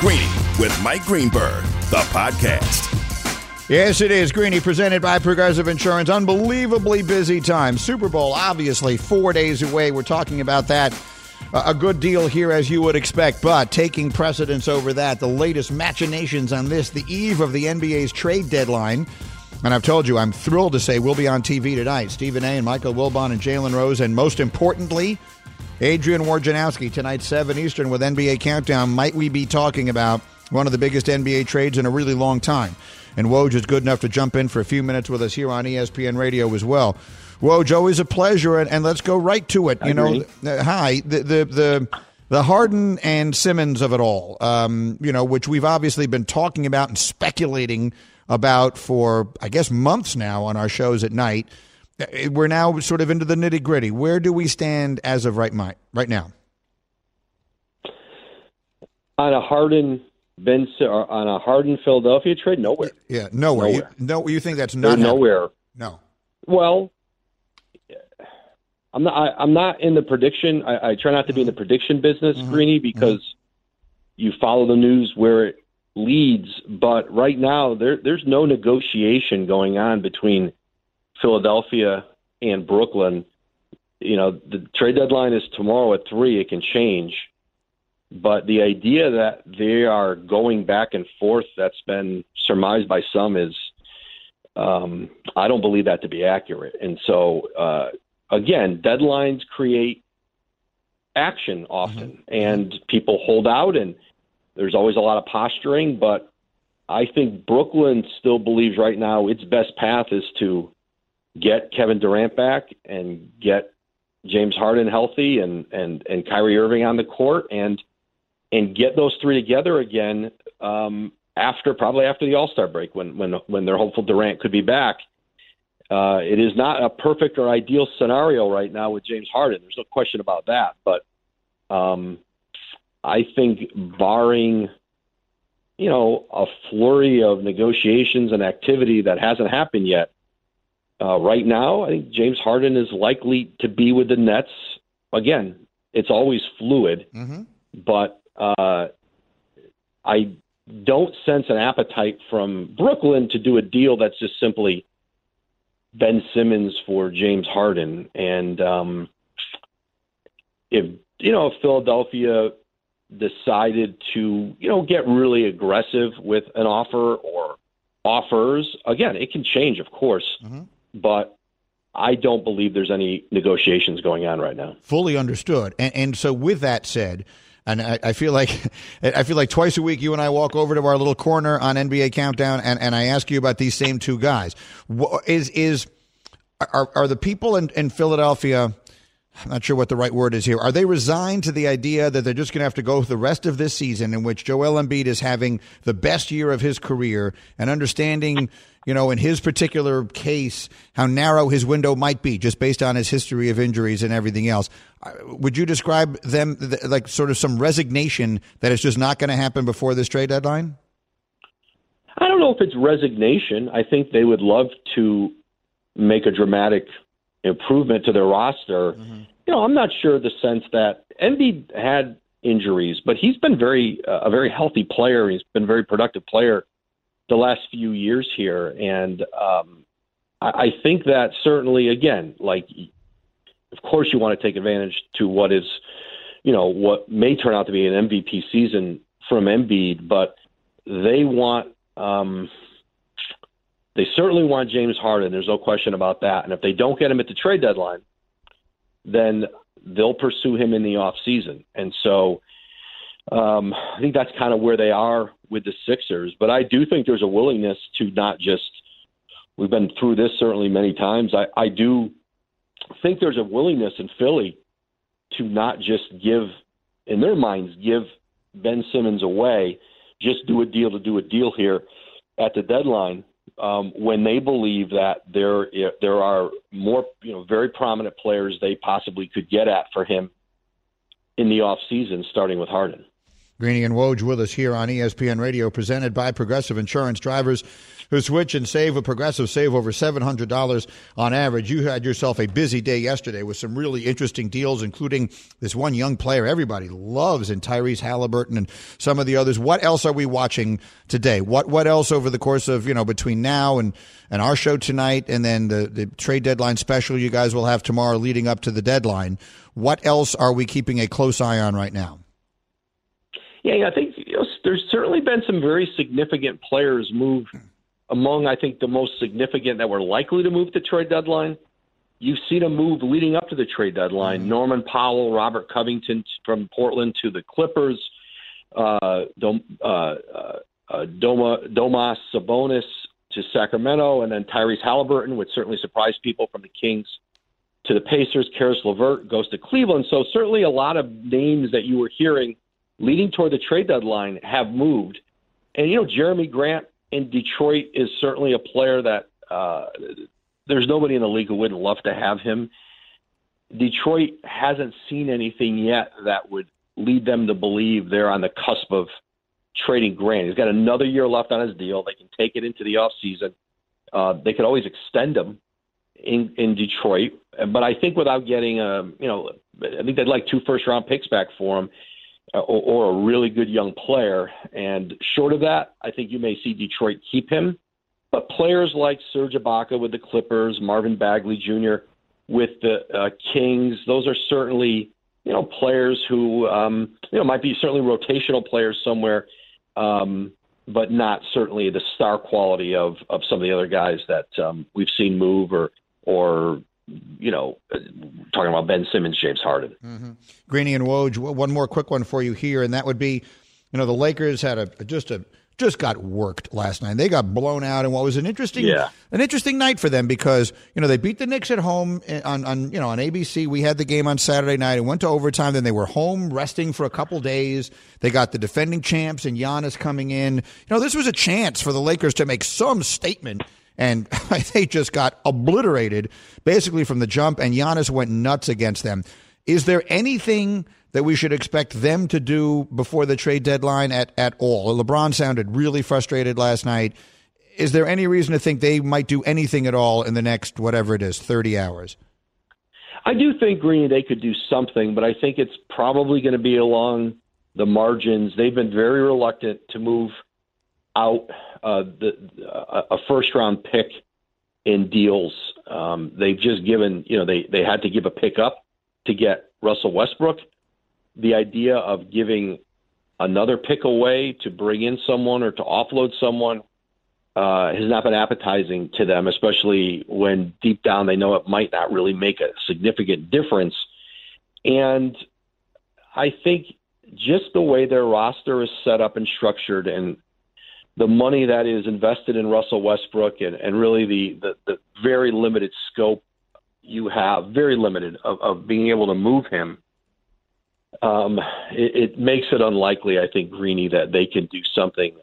Greeny with Mike Greenberg, the podcast. Yes, it is. Greeny, presented by Progressive Insurance. Unbelievably busy time. Super Bowl, obviously, 4 days away. We're talking about that. A good deal here, as you would expect, but taking precedence over that, the latest machinations on this, the eve of the NBA's trade deadline. And I've told you, I'm thrilled to say we'll be on TV tonight. Stephen A. and Michael Wilbon and Jalen Rose, and most importantly, Adrian Wojnarowski tonight, 7 Eastern with NBA Countdown. Might we be talking about one of the biggest NBA trades in a really long time? And Woj is good enough to jump in for a few minutes with us here on ESPN Radio as well. Woj, always a pleasure, and let's go right to it. The Harden and Simmons of it all, which we've obviously been talking about and speculating about for, I guess, months now on our shows at night. We're now sort of into the nitty-gritty. Where do we stand as of right now? On a Harden Philadelphia trade? Nowhere. Yeah, nowhere. You think that's not nowhere? No. Well, I'm not. I'm not in the prediction. I try not to be in the prediction business, Greeny, because you follow the news where it leads. But right now, there's no negotiation going on between Philadelphia and Brooklyn. You know, the trade deadline is tomorrow at 3:00. It can change. But the idea that they are going back and forth, that's been surmised by some, is I don't believe that to be accurate. And so, again, deadlines create action often, and people hold out, and there's always a lot of posturing. But I think Brooklyn still believes right now its best path is to get Kevin Durant back and get James Harden healthy and Kyrie Irving on the court and get those three together again after the All-Star break when they're hopeful Durant could be back. It is not a perfect or ideal scenario right now with James Harden. There's no question about that. But I think barring, a flurry of negotiations and activity that hasn't happened yet, right now, I think James Harden is likely to be with the Nets. Again, it's always fluid, but I don't sense an appetite from Brooklyn to do a deal that's just simply Ben Simmons for James Harden. And if Philadelphia decided to, get really aggressive with an offer or offers, again, it can change, of course. But I don't believe there's any negotiations going on right now. Fully understood. And so with that said, and I feel like twice a week you and I walk over to our little corner on NBA Countdown and I ask you about these same two guys. Are the people in Philadelphia, I'm not sure what the right word is here, are they resigned to the idea that they're just going to have to go the rest of this season in which Joel Embiid is having the best year of his career and understanding, in his particular case, how narrow his window might be just based on his history of injuries and everything else? Would you describe them like sort of some resignation that it's just not going to happen before this trade deadline? I don't know if it's resignation. I think they would love to make a dramatic improvement to their roster. I'm not sure the sense that Embiid had injuries, but he's been a very healthy player. He's been a very productive player the last few years here. And I think that certainly, again, like, of course you want to take advantage to what is, what may turn out to be an MVP season from Embiid, but they certainly want James Harden. There's no question about that. And if they don't get him at the trade deadline, then they'll pursue him in the off season. And so I think that's kind of where they are with the Sixers. But I do think there's a willingness to not just – we've been through this certainly many times. I do think there's a willingness in Philly to not just give Ben Simmons away, just do a deal here at the deadline. When they believe that there are more, very prominent players they possibly could get at for him in the off season, starting with Harden. Greeny and Woj with us here on ESPN Radio, presented by Progressive Insurance. Drivers who switch and save with Progressive save over $700 on average. You had yourself a busy day yesterday with some really interesting deals, including this one young player everybody loves in Tyrese Halliburton and some of the others. What else are we watching today? What else over the course of, between now and our show tonight, and then the trade deadline special you guys will have tomorrow leading up to the deadline? What else are we keeping a close eye on right now? Yeah, I think there's certainly been some very significant players moved among, I think, the most significant that were likely to move the trade deadline. You've seen a move leading up to the trade deadline. Mm-hmm. Norman Powell, Robert Covington from Portland to the Clippers, Domas Sabonis to Sacramento, and then Tyrese Halliburton, which certainly surprised people, from the Kings to the Pacers. Karis LeVert goes to Cleveland. So certainly a lot of names that you were hearing leading toward the trade deadline have moved. And, Jeremy Grant in Detroit is certainly a player that there's nobody in the league who wouldn't love to have him. Detroit hasn't seen anything yet that would lead them to believe they're on the cusp of trading Grant. He's got another year left on his deal. They can take it into the offseason. They could always extend him in Detroit. But I think without getting, I think they'd like 2 first-round picks back for him, or a really good young player. And short of that, I think you may see Detroit keep him. But players like Serge Ibaka with the Clippers, Marvin Bagley Jr. with the Kings, those are certainly, players who, might be certainly rotational players somewhere, but not certainly the star quality of some of the other guys that we've seen move or talking about Ben Simmons, James Harden. Mm-hmm. Greeny and Woj, one more quick one for you here, and that would be, the Lakers had just got worked last night. They got blown out, and what was an interesting night for them, because they beat the Knicks at home on ABC. We had the game on Saturday night. It went to overtime. Then they were home resting for a couple days. They got the defending champs and Giannis coming in. This was a chance for the Lakers to make some statement. And they just got obliterated basically from the jump, and Giannis went nuts against them. Is there anything that we should expect them to do before the trade deadline at all? LeBron sounded really frustrated last night. Is there any reason to think they might do anything at all in the next, whatever it is, 30 hours? I do think, Green, they could do something, but I think it's probably going to be along the margins. They've been very reluctant to move out a first-round pick in deals. They've just given, they had to give a pick up to get Russell Westbrook. The idea of giving another pick away to bring in someone or to offload someone has not been appetizing to them, especially when deep down they know it might not really make a significant difference. And I think just the way their roster is set up and structured, and the money that is invested in Russell Westbrook, and really the very limited scope you have, very limited, of being able to move him, it makes it unlikely, I think, Greeny, that they can do something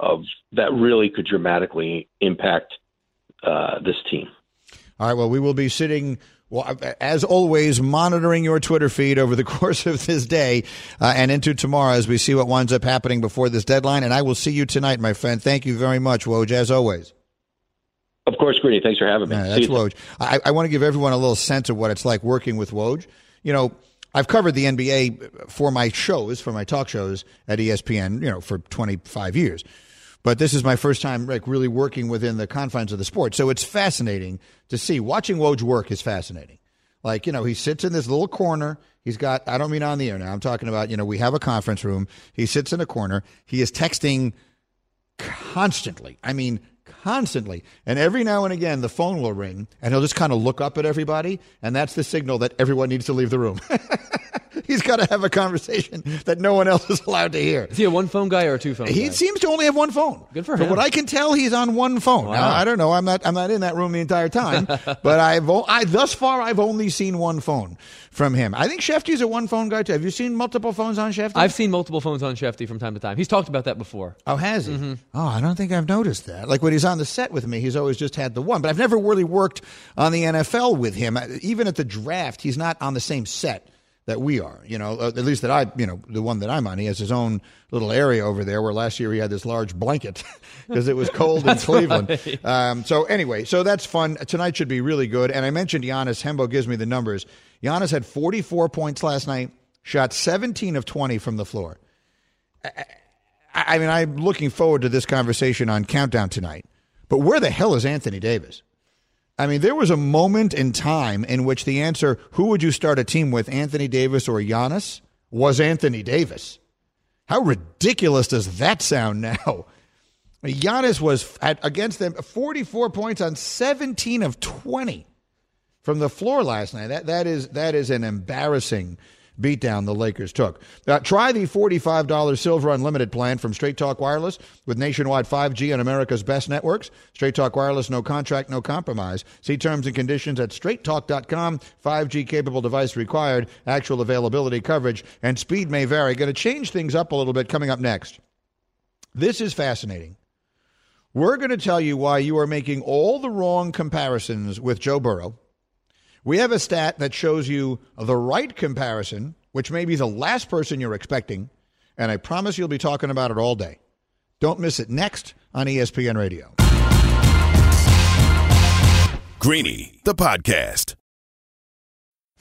of that really could dramatically impact this team. All right, well, we will be sitting, well, as always, monitoring your Twitter feed over the course of this day and into tomorrow as we see what winds up happening before this deadline. And I will see you tonight, my friend. Thank you very much, Woj, as always. Of course, Greeny. Thanks for having me. Yeah, that's Woj. I want to give everyone a little sense of what it's like working with Woj. I've covered the NBA for my talk shows at ESPN, for 25 years. But this is my first time really working within the confines of the sport. So it's fascinating to see. Watching Woj work is fascinating. He sits in this little corner. He's got, I don't mean on the air now, I'm talking about, we have a conference room. He sits in a corner. He is texting constantly. I mean, constantly. And every now and again, the phone will ring, and he'll just kind of look up at everybody. And that's the signal that everyone needs to leave the room. He's got to have a conversation that no one else is allowed to hear. Is he a one-phone guy or a two-phone guy? He seems to only have one phone. Good for him. From what I can tell, he's on one phone. Wow. Now, I don't know. I'm not in that room the entire time. But thus far I've only seen one phone from him. I think Shefty's a one-phone guy, too. Have you seen multiple phones on Shefty? I've seen multiple phones on Shefty from time to time. He's talked about that before. Oh, has he? Mm-hmm. Oh, I don't think I've noticed that. When he's on the set with me, he's always just had the one. But I've never really worked on the NFL with him. Even at the draft, he's not on the same set that we are, you know, at least that I, you know, the one that I'm on. He has his own little area over there where last year he had this large blanket because it was cold in Cleveland. Right. So anyway, so that's fun. Tonight should be really good. And I mentioned Giannis. Hembo gives me the numbers. Giannis had 44 points last night, shot 17 of 20 from the floor. I mean, I'm looking forward to this conversation on Countdown tonight. But where the hell is Anthony Davis? I mean, there was a moment in time in which the answer, who would you start a team with, Anthony Davis or Giannis, was Anthony Davis. How ridiculous does that sound now? Giannis was, against them, 44 points on 17 of 20 from the floor last night. That is an embarrassing beatdown the Lakers took. Try the $45 Silver Unlimited plan from Straight Talk Wireless with nationwide 5G on America's best networks. Straight Talk Wireless, no contract, no compromise. See terms and conditions at straighttalk.com. 5G capable device required. Actual availability, coverage, and speed may vary. Going to change things up a little bit coming up next. This is fascinating. We're going to tell you why you are making all the wrong comparisons with Joe Burrow. We have a stat that shows you the right comparison, which may be the last person you're expecting, and I promise you'll be talking about it all day. Don't miss it next on ESPN Radio. Greeny, the podcast.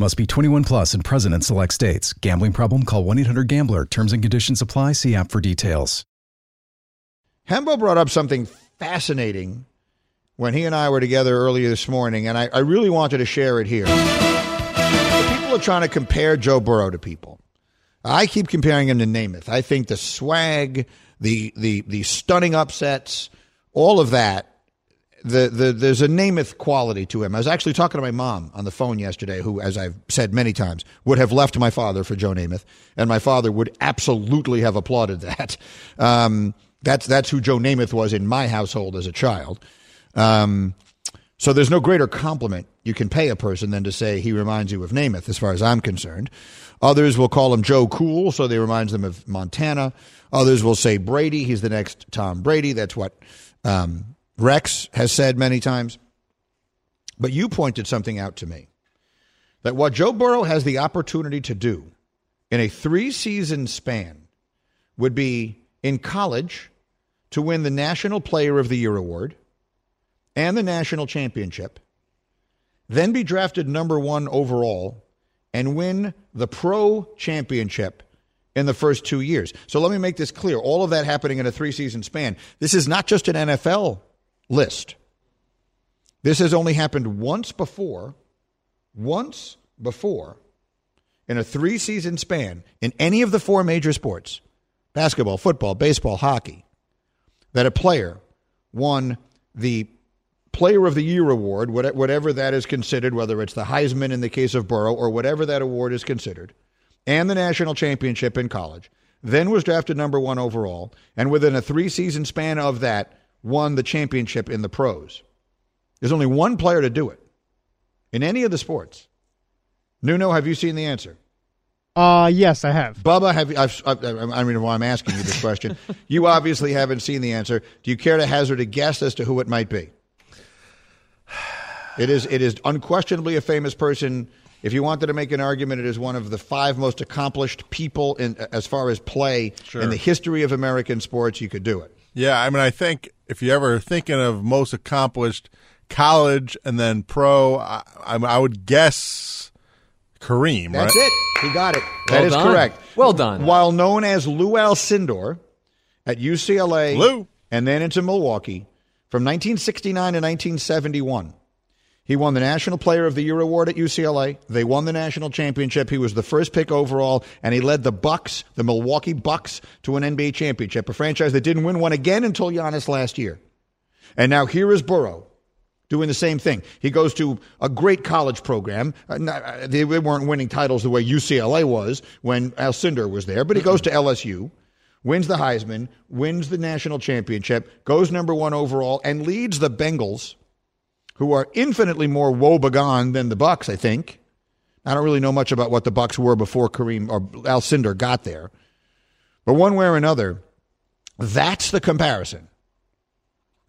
Must be 21 plus and present in select states. Gambling problem? Call 1-800-GAMBLER. Terms and conditions apply. See app for details. Hembo brought up something fascinating when he and I were together earlier this morning, and I really wanted to share it here. The people are trying to compare Joe Burrow to people. I keep comparing him to Namath. I think the swag, the stunning upsets, all of that. There's a Namath quality to him. I was actually talking to my mom on the phone yesterday, who, as I've said many times, would have left my father for Joe Namath, and my father would absolutely have applauded that. That's who Joe Namath was in my household as a child. So there's no greater compliment you can pay a person than to say he reminds you of Namath, as far as I'm concerned. Others will call him Joe Cool, so they reminds them of Montana. Others will say Brady. He's the next Tom Brady. That's what Rex has said many times. But you pointed something out to me, that what Joe Burrow has the opportunity to do in a 3-season span would be in college to win the National Player of the Year award and the national championship, then be drafted number 1 overall and win the pro championship in the first 2 years. So let me make this clear. All of that happening in a 3-season span. This is not just an NFL list. This has only happened once before in a 3-season span in any of the 4 major sports, basketball, football, baseball, hockey, that a player won the Player of the Year award, whatever that is considered, whether it's the Heisman in the case of Burrow or whatever that award is considered, and the national championship in college, then was drafted number 1 overall, and within a 3-season span of that, won the championship in the pros. There's only one player to do it in any of the sports. Nuno, have you seen the answer? Yes, I have. Bubba, have you? I don't know why I'm asking you this question. You obviously haven't seen the answer. Do you care to hazard a guess as to who it might be? It is unquestionably a famous person. If you wanted to make an argument, it is one of the 5 most accomplished people in as far as play in the history of American sports. You could do it. Yeah, I mean, I think if you're ever thinking of most accomplished college and then pro, I would guess Kareem, right? That's it. He got it. That is correct. Well done. While known as Lou Alcindor at UCLA and then into Milwaukee from 1969 to 1971, He won the National Player of the Year award at UCLA. They won the national championship. He was the first pick overall, and he led the Bucks, the Milwaukee Bucks, to an NBA championship, a franchise that didn't win one again until Giannis last year. And now here is Burrow doing the same thing. He goes to a great college program. They weren't winning titles the way UCLA was when Alcindor was there, but he goes to LSU, wins the Heisman, wins the national championship, goes number one overall, and leads the Bengals, who are infinitely more woebegone than the Bucks, I think. I don't really know much about what the Bucks were before Kareem or Alcindor got there. But one way or another, that's the comparison.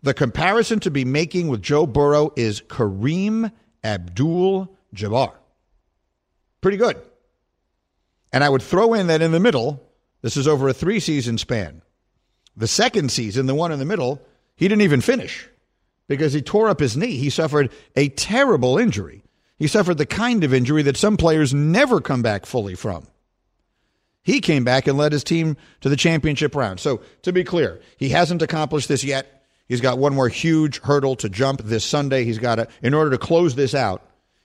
The comparison to be making with Joe Burrow is Kareem Abdul-Jabbar. Pretty good. And I would throw in that in the middle, this is over a three-season span. The second season, the one in the middle, he didn't even finish, because he tore up his knee. He suffered a terrible injury. He suffered the kind of injury that some players never come back fully from. He came back and led his team to the championship round. So, to be clear, he hasn't accomplished this yet. He's got one more huge hurdle to jump this Sunday. He's got to, in order to close this out,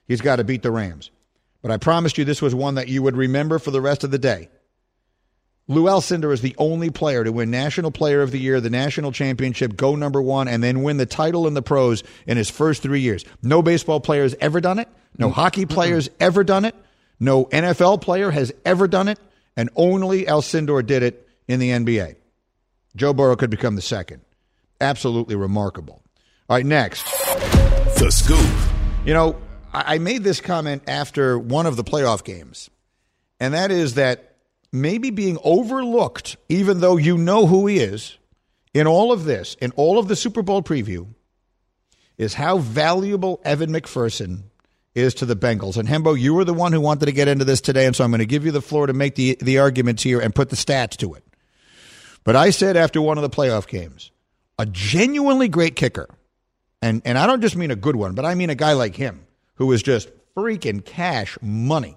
he's got to beat the Rams. But I promised you this was one that you would remember for the rest of the day. Lou Alcindor is the only player to win National Player of the Year, the national championship, go number one, and then win the title in the pros in his first 3 years. No baseball player has ever done it. No hockey player's ever done it. No NFL player has ever done it. And only Alcindor did it in the NBA. Joe Burrow could become the second. Absolutely remarkable. All right, next. The Scoop. You know, I made this comment after one of the playoff games, and that is that maybe being overlooked, even though you know who he is, in all of this, in all of the Super Bowl preview, is how valuable Evan McPherson is to the Bengals. And Hembo, you were the one who wanted to get into this today, and so I'm going to give you the floor to make the arguments here and put the stats to it. But I said after one of the playoff games, a genuinely great kicker, and I don't just mean a good one, but I mean a guy like him who is just freaking cash money.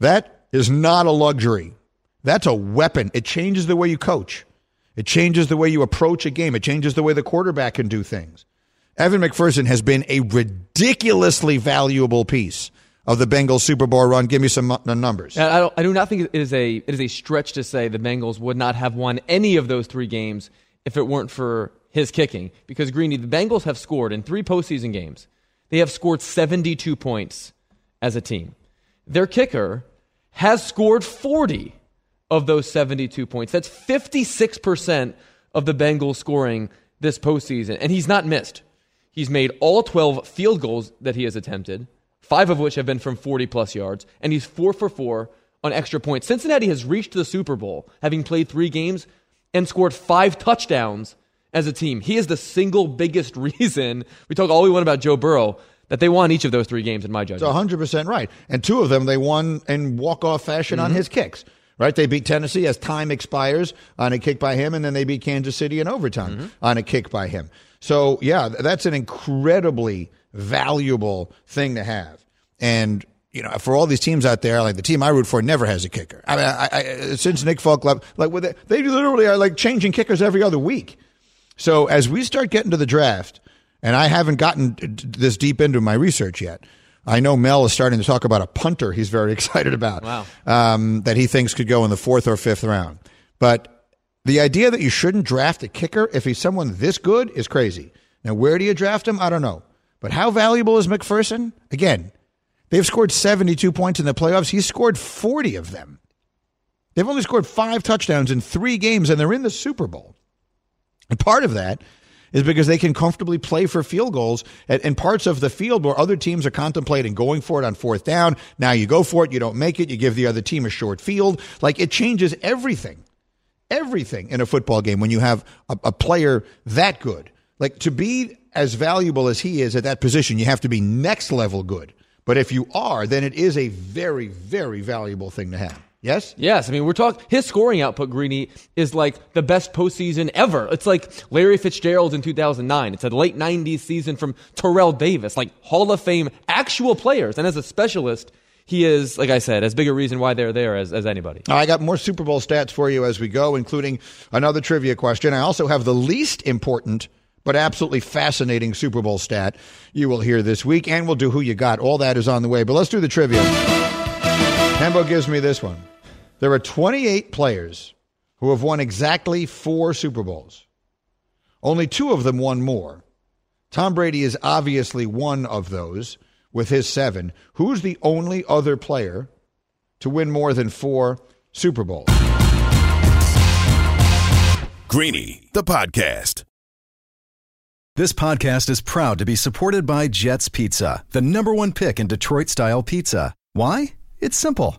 That is not a luxury. That's a weapon. It changes the way you coach. It changes the way you approach a game. It changes the way the quarterback can do things. Evan McPherson has been a ridiculously valuable piece of the Bengals Super Bowl run. Give me some numbers. I do not think it is a stretch to say the Bengals would not have won any of those three games if it weren't for his kicking. Because, Greeny, the Bengals have scored in three postseason games. They have scored 72 points as a team. Their kicker has scored 40 of those 72 points. That's 56% of the Bengals scoring this postseason. And he's not missed. He's made all 12 field goals that he has attempted, 5 of which have been from 40-plus yards, and he's 4 for 4 on extra points. Cincinnati has reached the Super Bowl, having played 3 games and scored 5 touchdowns as a team. He is the single biggest reason, we talk all we want about Joe Burrow, that they won each of those 3 games, in my judgment. That's 100% right. And 2 of them, they won in walk-off fashion on his kicks. Right? They beat Tennessee as time expires on a kick by him, and then they beat Kansas City in overtime on a kick by him. So, yeah, that's an incredibly valuable thing to have. And, you know, for all these teams out there, like the team I root for never has a kicker. I mean, since Nick Folk left, like, they literally are like changing kickers every other week. So as we start getting to the draft, and I haven't gotten this deep into my research yet. I know Mel is starting to talk about a punter he's very excited about. Wow. That he thinks could go in the 4th or 5th round. But the idea that you shouldn't draft a kicker if he's someone this good is crazy. Now, where do you draft him? I don't know. But how valuable is McPherson? Again, they've scored 72 points in the playoffs. He's scored 40 of them. They've only scored 5 touchdowns in 3 games, and they're in the Super Bowl. And part of that is because they can comfortably play for field goals in parts of the field where other teams are contemplating going for it on 4th down. Now you go for it, you don't make it, you give the other team a short field. Like, it changes everything. Everything in a football game when you have a player that good. Like, to be as valuable as he is at that position, you have to be next level good. But if you are, then it is a very, very valuable thing to have. Yes? Yes. I mean, we're talking, his scoring output, Greeny, is like the best postseason ever. It's like Larry Fitzgerald's in 2009. It's a late 90s season from Terrell Davis, like Hall of Fame actual players. And as a specialist, he is, like I said, as big a reason why they're there as anybody. I got more Super Bowl stats for you as we go, including another trivia question. I also have the least important but absolutely fascinating Super Bowl stat you will hear this week. And we'll do Who You Got. All that is on the way. But let's do the trivia. Hembo gives me this one. There are 28 players who have won exactly 4 Super Bowls. Only 2 of them won more. Tom Brady is obviously one of those with his 7. Who's the only other player to win more than 4 Super Bowls? Greeny, the podcast. This podcast is proud to be supported by Jets Pizza, the #1 pick in Detroit-style pizza. Why? It's simple.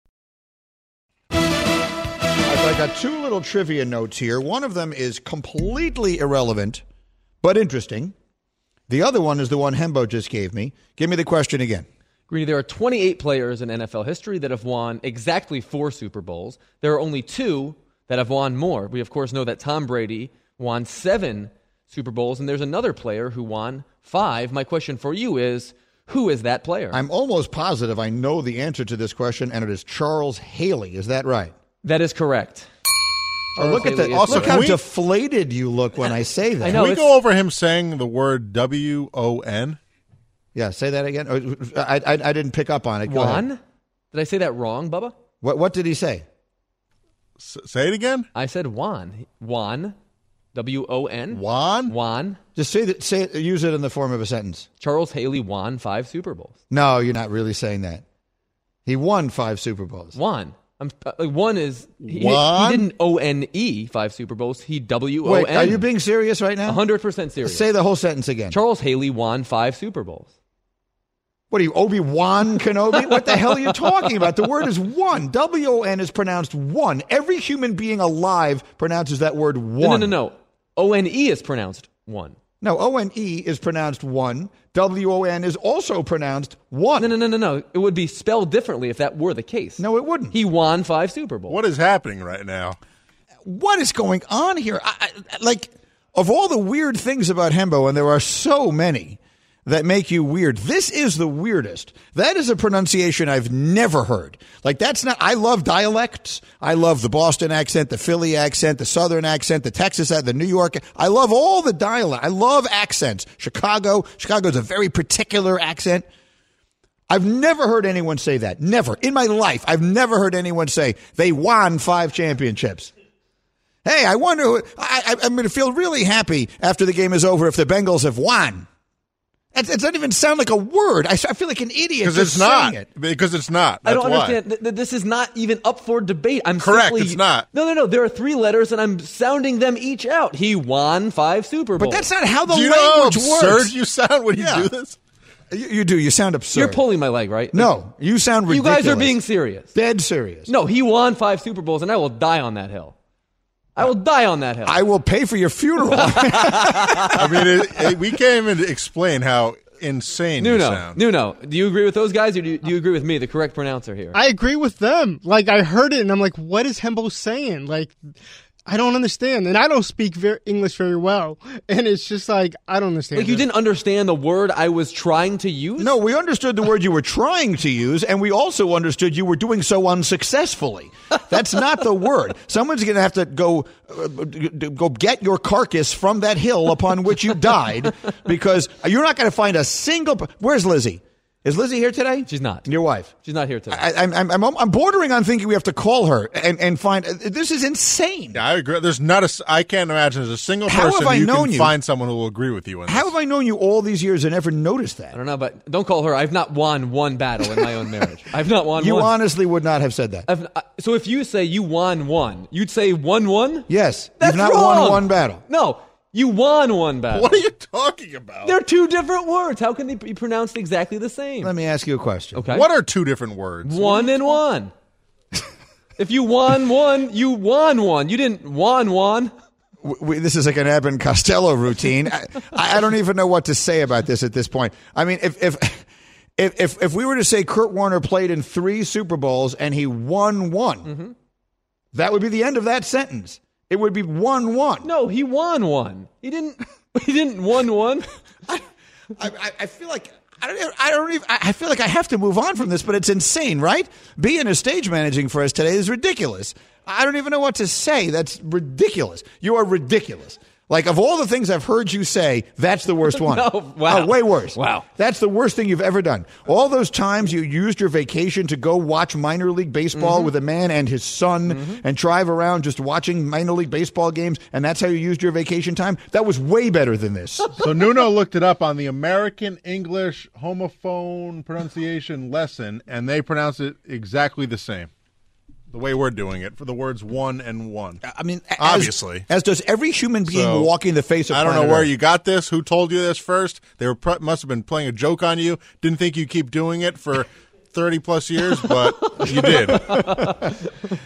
I got 2 little trivia notes here. One of them is completely irrelevant, but interesting. The other one is the one Hembo just gave me. Give me the question again. Greeny, there are 28 players in NFL history that have won exactly 4 Super Bowls. There are only 2 that have won more. We, of course, know that Tom Brady won 7 Super Bowls, and there's another player who won 5. My question for you is, who is that player? I'm almost positive I know the answer to this question, and it is Charles Haley. Is that right? That is correct. Oh, look at that. Also, look how deflated you look when I say that. I know, can we go over him saying the word W-O-N? Yeah, say that again. I didn't pick up on it. Go ahead. Did I say that wrong, Bubba? What did he say? Say it again? I said Juan. Juan. W-O-N. Juan? Juan. Just say it, use it in the form of a sentence. Charles Haley won 5 Super Bowls. No, you're not really saying that. He won 5 Super Bowls. Juan. He didn't O-N-E 5 Super Bowls. He W-O-N. Wait, are you being serious right now? 100% serious. Say the whole sentence again. Charles Haley won 5 Super Bowls. What are you, Obi-Wan Kenobi? What the hell are you talking about? The word is one. W-O-N is pronounced one. Every human being alive pronounces that word one. No. O-N-E is pronounced one. No, O-N-E is pronounced one. W-O-N is also pronounced one. No. It would be spelled differently if that were the case. No, it wouldn't. He won 5 Super Bowls. What is happening right now? What is going on here? Of all the weird things about Hembo, and there are so many that make you weird, this is the weirdest. That is a pronunciation I've never heard. I love dialects. I love the Boston accent, the Philly accent, the Southern accent, the Texas accent, the New York. I love all the dialect. I love accents. Chicago's a very particular accent. I've never heard anyone say that. Never. In my life, I've never heard anyone say they won 5 championships. Hey, I wonder who, I'm going to feel really happy after the game is over if the Bengals have won. It doesn't even sound like a word. I feel like an idiot just saying it. Because it's not. That's I don't understand. This is not even up for debate. I'm correct. Simply, it's not. No. There are 3 letters, and I'm sounding them each out. He won 5 Super Bowls. But that's not how the language works. Do you know how absurd you sound when you do this? You do. You sound absurd. You're pulling my leg, right? No, you sound ridiculous. You guys are being serious. Dead serious. No, he won 5 Super Bowls, and I will die on that hill. I will die on that hill. I will pay for your funeral. I mean, we can't even explain how insane you sound. Nuno, do you agree with those guys, or do you agree with me, the correct pronouncer here? I agree with them. I heard it, and I'm like, what is Hembo saying? I don't understand. And I don't speak English very well. And it's just I don't understand. You didn't understand the word I was trying to use? No, we understood the word you were trying to use. And we also understood you were doing so unsuccessfully. That's not the word. Someone's going to have to go get your carcass from that hill upon which you died, because you're not going to find a single. Where's Lizzie? Is Lizzie here today? She's not. Your wife? She's not here today. I'm bordering on thinking we have to call her and find. This is insane. Yeah, I agree. I can't imagine there's a single person find someone who will agree with you on this. How have I known you all these years and never noticed that? I don't know, but don't call her. I've not won one battle in my own marriage. I've not won one. You honestly would not have said that. So if you say you won one, you'd say 1-1? Yes. That's wrong. You've not won one battle. No. You won one battle. What are you talking about? They're 2 different words. How can they be pronounced exactly the same? Let me ask you a question. Okay. What are 2 different words? One and one. If you won one, you won one. You didn't won one. This is like an Abbott and Costello routine. I don't even know what to say about this at this point. I mean, if we were to say Kurt Warner played in 3 Super Bowls and he won one, mm-hmm. that would be the end of that sentence. It would be 1-1. No, he won one. He didn't 1-1. I feel like. I feel like I have to move on from this, but it's insane, right? Being a stage managing for us today is ridiculous. I don't even know what to say. That's ridiculous. You are ridiculous. Like, of all the things I've heard you say, that's the worst one. No, wow. Way worse. Wow. That's the worst thing you've ever done. All those times you used your vacation to go watch minor league baseball mm-hmm. with a man and his son mm-hmm. and drive around just watching minor league baseball games, and that's how you used your vacation time? That was way better than this. So Nuno looked it up on the American English homophone pronunciation lesson, and they pronounce it exactly the same. The way we're doing it for the words 1 and 1. I mean, obviously, as does every human being walking the face of. I don't know where you got this. Who told you this first? They were must have been playing a joke on you. Didn't think you keep doing it for 30+ years, but you did.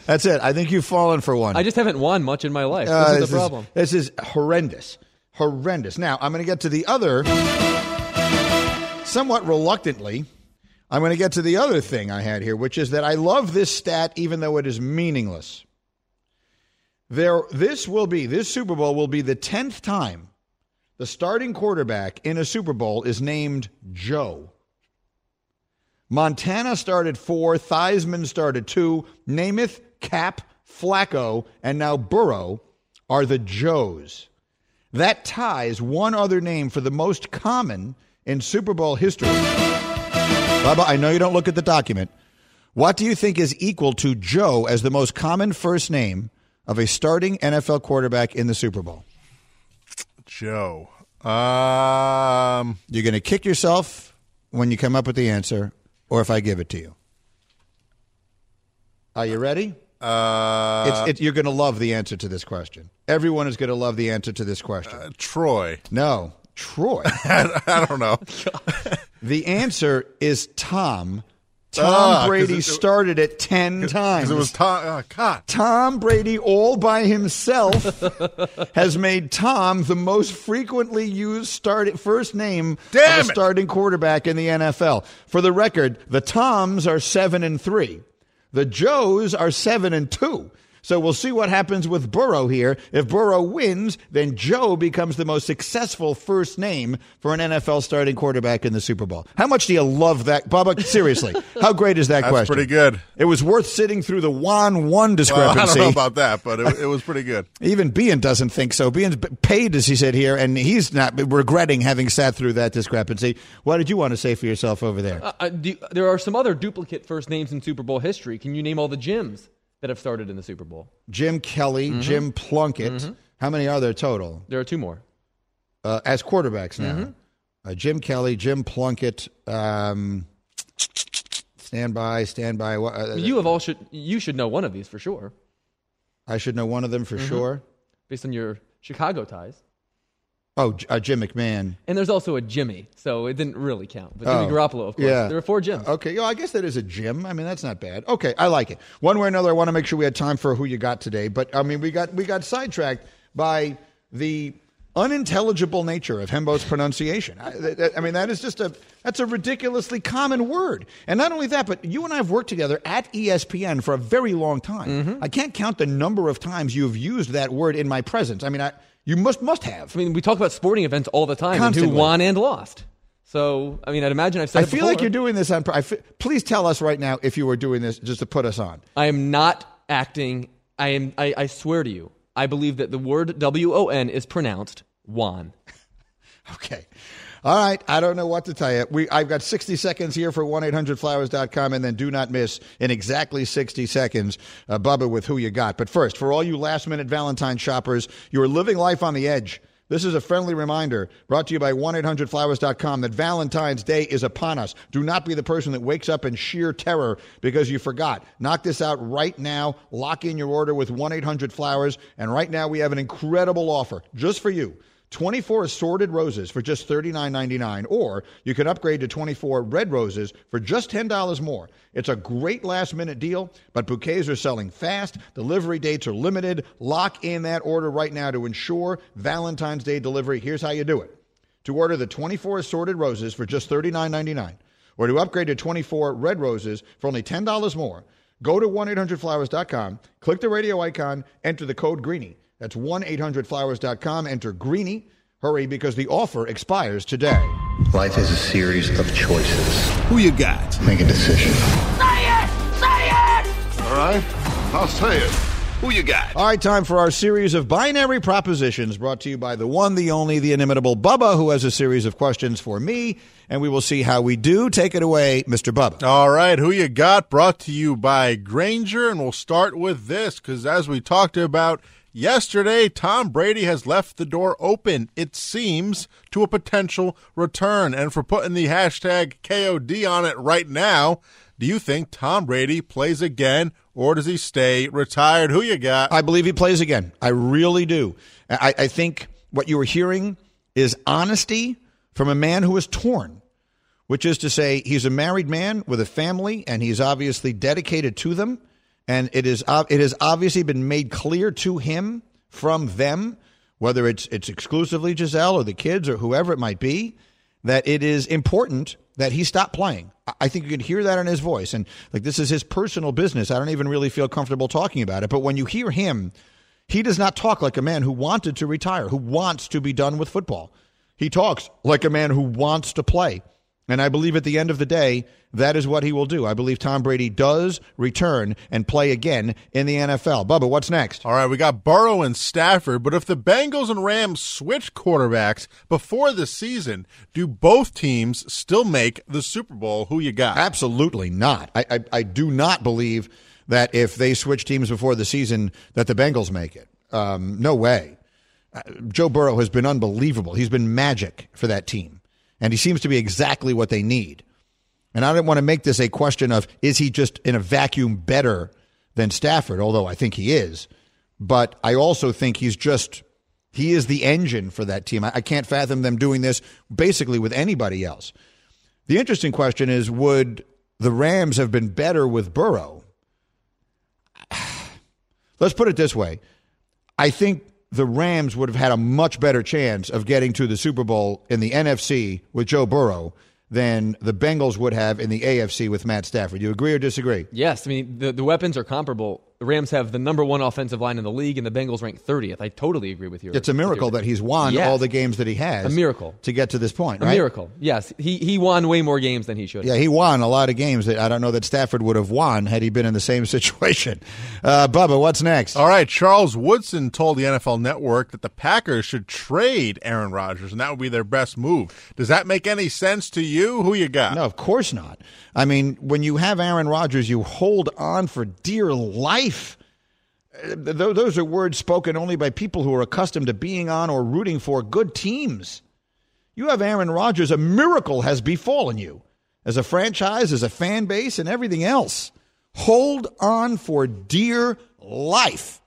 That's it. I think you've fallen for one. I just haven't won much in my life. This is the problem. This is horrendous, horrendous. Now I'm going to get to the other. Somewhat reluctantly. I'm going to get to the other thing I had here, which is that I love this stat, even though it is meaningless. This Super Bowl will be the 10th time the starting quarterback in a Super Bowl is named Joe. Montana started 4, Theismann started 2, Namath, Cap, Flacco, and now Burrow are the Joes. That ties one other name for the most common in Super Bowl history. Bubba, I know you don't look at the document. What do you think is equal to Joe as the most common first name of a starting NFL quarterback in the Super Bowl? Joe. You're going to kick yourself when you come up with the answer, or if I give it to you. Are you ready? You're going to love the answer to this question. Everyone is going to love the answer to this question. Troy. No. Troy. I don't know. The answer is Tom. Tom Brady started it 10 times. It was Tom. God. Tom Brady all by himself has made Tom the most frequently used first name of a starting quarterback in the NFL. For the record, the Toms are 7-3. The Joes are 7-2. So we'll see what happens with Burrow here. If Burrow wins, then Joe becomes the most successful first name for an NFL starting quarterback in the Super Bowl. How much do you love that, Bubba? Seriously, how great is that That's question? That's pretty good. It was worth sitting through the 1-1 discrepancy. I don't know about that, but it was pretty good. Even Bean doesn't think so. Bean's paid, as he said here, and he's not regretting having sat through that discrepancy. What did you want to say for yourself over there? There are some other duplicate first names in Super Bowl history. Can you name all the Jims that have started in the Super Bowl? Jim Kelly, mm-hmm. Jim Plunkett. Mm-hmm. How many are there total? There are 2 more. As quarterbacks now. Mm-hmm. Jim Kelly, Jim Plunkett. Stand by. You should know one of these for sure. I should know one of them for mm-hmm. sure. Based on your Chicago ties. Oh, Jim McMahon. And there's also a Jimmy, so it didn't really count. But Jimmy Garoppolo, of course. Yeah. There are 4 Jims. Okay, I guess that is a Jim. I mean, that's not bad. Okay, I like it. One way or another, I want to make sure we had time for who you got today. But, I mean, we got sidetracked by the unintelligible nature of Hembo's pronunciation. I mean, that is just that's a ridiculously common word. And not only that, but you and I have worked together at ESPN for a very long time. Mm-hmm. I can't count the number of times you've used that word in my presence. I mean, you must have. I mean, we talk about sporting events all the time. Constantly. And who won and lost. So, I mean, I'd imagine I've said it before. I feel like you're doing this on please tell us right now if you were doing this just to put us on. I am not acting. I swear to you, I believe that the word W-O-N is pronounced Juan. Okay. All right. I don't know what to tell you. I've got 60 seconds here for 1-800-Flowers.com, and then do not miss in exactly 60 seconds, Bubba with Who You Got. But first, for all you last-minute Valentine shoppers, you are living life on the edge. This is a friendly reminder brought to you by 1-800-Flowers.com that Valentine's Day is upon us. Do not be the person that wakes up in sheer terror because you forgot. Knock this out right now. Lock in your order with 1-800-Flowers. And right now we have an incredible offer just for you. 24 assorted roses for just $39.99, or you can upgrade to 24 red roses for just $10 more. It's a great last-minute deal, but bouquets are selling fast. Delivery dates are limited. Lock in that order right now to ensure Valentine's Day delivery. Here's how you do it. To order the 24 assorted roses for just $39.99, or to upgrade to 24 red roses for only $10 more, go to 1-800-Flowers.com, click the radio icon, enter the code Greenie. That's 1-800-Flowers.com, enter Greenie. Hurry, because the offer expires today. Life is a series of choices. Who you got? Make a decision. Say it! Say it! All right, I'll say it. Who you got? All right, time for our series of binary propositions brought to you by the one, the only, the inimitable Bubba, who has a series of questions for me, and we will see how we do. Take it away, Mr. Bubba. All right, who you got? Brought to you by Grainger, and we'll start with this, because as we talked about yesterday, Tom Brady has left the door open, it seems, to a potential return. And for putting the hashtag KOD on it right now, do you think Tom Brady plays again, or does he stay retired? Who you got? I believe he plays again. I really do. I think what you were hearing is honesty from a man who is torn, which is to say he's a married man with a family, and he's obviously dedicated to them, and it has obviously been made clear to him from them, whether it's exclusively Giselle or the kids or whoever it might be, that it is important that he stop playing. I think you can hear that in his voice. And like, this is his personal business. I don't even really feel comfortable talking about it. But when you hear him, he does not talk like a man who wanted to retire, who wants to be done with football. He talks like a man who wants to play. And I believe at the end of the day, that is what he will do. I believe Tom Brady does return and play again in the NFL. Bubba, what's next? All right, we got Burrow and Stafford, but if the Bengals and Rams switch quarterbacks before the season, do both teams still make the Super Bowl? Who you got? Absolutely not. I do not believe that if they switch teams before the season that the Bengals make it. No way. Joe Burrow has been unbelievable. He's been magic for that team. And he seems to be exactly what they need. And I don't want to make this a question of, is he just in a vacuum better than Stafford? Although I think he is. But I also think he is the engine for that team. I can't fathom them doing this basically with anybody else. The interesting question is, would the Rams have been better with Burrow? Let's put it this way. I think the Rams would have had a much better chance of getting to the Super Bowl in the NFC with Joe Burrow than the Bengals would have in the AFC with Matt Stafford. Do you agree or disagree? Yes. I mean, the weapons are comparable. The Rams have the number one offensive line in the league, and the Bengals rank 30th. I totally agree with you. It's a miracle that he's won all the games that he has. A miracle. To get to this point, right? A miracle, yes. He won way more games than he should have. Yeah, he won a lot of games that I don't know that Stafford would have won had he been in the same situation. Bubba, what's next? All right, Charles Woodson told the NFL Network that the Packers should trade Aaron Rodgers, and that would be their best move. Does that make any sense to you? Who you got? No, of course not. I mean, when you have Aaron Rodgers, you hold on for dear life. Those are words spoken only by people who are accustomed to being on or rooting for good teams. You have Aaron Rodgers, a miracle has befallen you as a franchise, as a fan base, and everything else. Hold on for dear life.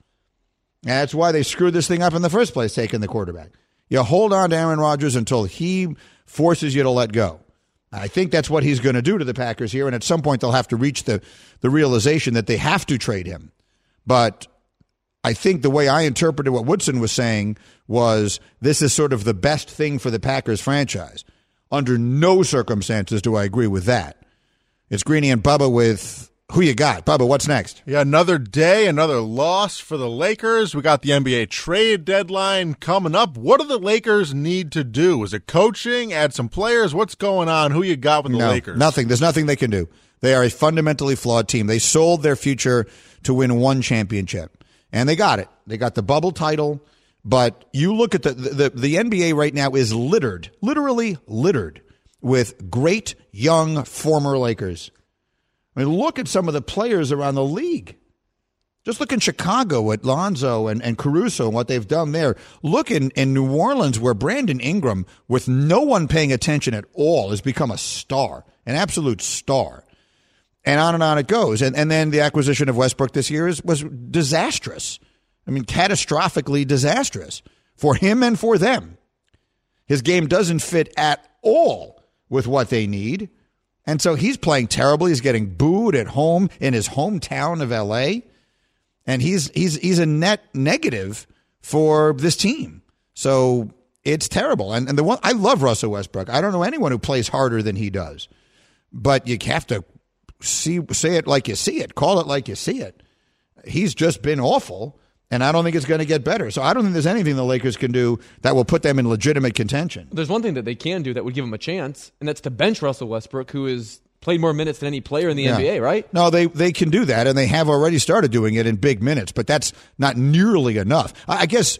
That's why they screwed this thing up in the first place, taking the quarterback. You hold on to Aaron Rodgers until he forces you to let go. I think that's what he's going to do to the Packers here, and at some point they'll have to reach the realization that they have to trade him. But I think the way I interpreted what Woodson was saying was, this is sort of the best thing for the Packers franchise. Under no circumstances do I agree with that. It's Greenie and Bubba with Who You Got. Bubba, what's next? Yeah, another day, another loss for the Lakers. We got the NBA trade deadline coming up. What do the Lakers need to do? Is it coaching? Add some players? What's going on? Who you got with the Lakers? Nothing. There's nothing they can do. They are a fundamentally flawed team. They sold their future to win one championship, and they got it. They got the bubble title, but you look at the NBA right now is littered, literally littered, with great young former Lakers. I mean, look at some of the players around the league. Just look in Chicago at Lonzo and Caruso and what they've done there. Look in New Orleans, where Brandon Ingram, with no one paying attention at all, has become a star, an absolute star. And on it goes. And then the acquisition of Westbrook this year was disastrous. I mean, catastrophically disastrous for him and for them. His game doesn't fit at all with what they need. And so he's playing terribly. He's getting booed at home in his hometown of L.A. And he's a net negative for this team. So it's terrible. And the one, I love Russell Westbrook. I don't know anyone who plays harder than he does. But you have to say it like you see it. Call it like you see it. He's just been awful, and I don't think it's going to get better. So I don't think there's anything the Lakers can do that will put them in legitimate contention. There's one thing that they can do that would give them a chance, and that's to bench Russell Westbrook, who has played more minutes than any player in the NBA, right? No, they can do that, and they have already started doing it in big minutes, but that's not nearly enough. I guess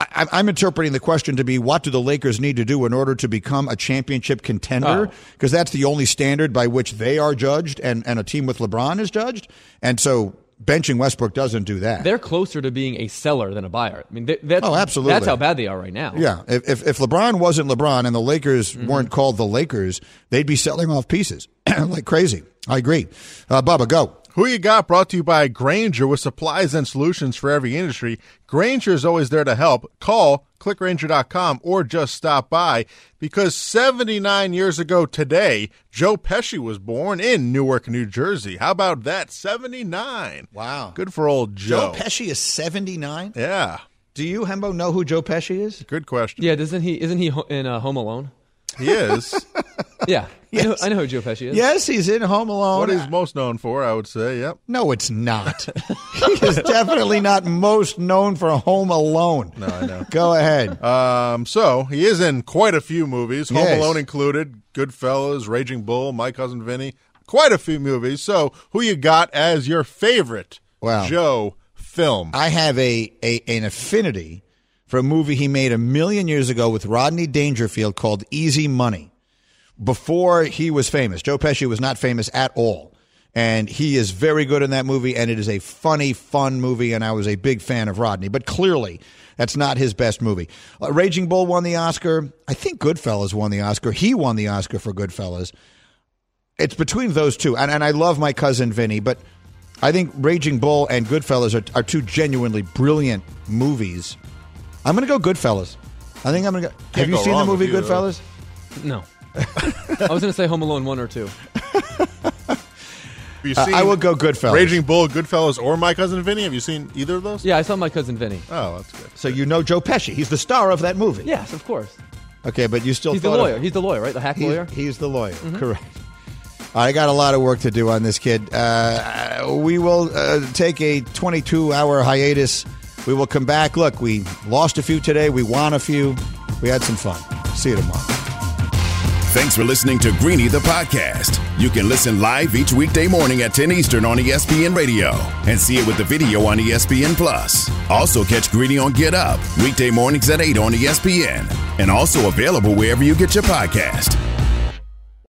I'm interpreting the question to be, what do the Lakers need to do in order to become a championship contender? Because that's the only standard by which they are judged, and a team with LeBron is judged. And so benching Westbrook doesn't do that. They're closer to being a seller than a buyer. I mean, absolutely. That's how bad they are right now. Yeah. If LeBron wasn't LeBron and the Lakers weren't called the Lakers, they'd be selling off pieces like crazy. I agree. Bubba, go. Who You Got brought to you by Grainger, with supplies and solutions for every industry. Grainger is always there to help. Call ClickRanger.com or just stop by, because 79 years ago today, Joe Pesci was born in Newark, New Jersey. How about that? 79. Wow. Good for old Joe. Joe Pesci is 79? Yeah. Do you, Hembo, know who Joe Pesci is? Good question. Yeah, isn't he in Home Alone? He is. Yeah. Yes. I know who Joe Pesci is. Yes, he's in Home Alone. What he's most known for, I would say, yep. No, it's not. He is definitely not most known for Home Alone. No, I know. Go ahead. So, he is in quite a few movies, Home Alone included, Goodfellas, Raging Bull, My Cousin Vinny, quite a few movies. So, who you got as your favorite Joe film? I have an affinity for a movie he made a million years ago with Rodney Dangerfield called Easy Money. Before he was famous, Joe Pesci was not famous at all, and he is very good in that movie, and it is a funny, fun movie, and I was a big fan of Rodney, but clearly that's not his best movie. Raging Bull won the Oscar. I think Goodfellas won the Oscar. He won the Oscar for Goodfellas. It's between those two, and I love My Cousin Vinny, but I think Raging Bull and Goodfellas are two genuinely brilliant movies. I'm going to go Goodfellas. Have you seen the movie Goodfellas? No. I was going to say Home Alone 1 or 2. I will go Goodfellas. Raging Bull, Goodfellas, or My Cousin Vinny. Have you seen either of those? Yeah, I saw My Cousin Vinny. Oh, that's good. So you know Joe Pesci. He's the star of that movie. Yes, of course. Okay, but you still thought... He's the lawyer, right? The hack lawyer? He's the lawyer, correct. I got a lot of work to do on this kid. We will take a 22-hour hiatus. We will come back. Look, we lost a few today. We won a few. We had some fun. See you tomorrow. Thanks for listening to Greeny the Podcast. You can listen live each weekday morning at 10 Eastern on ESPN Radio and see it with the video on ESPN+. Also catch Greeny on Get Up, weekday mornings at 8 on ESPN, and also available wherever you get your podcast.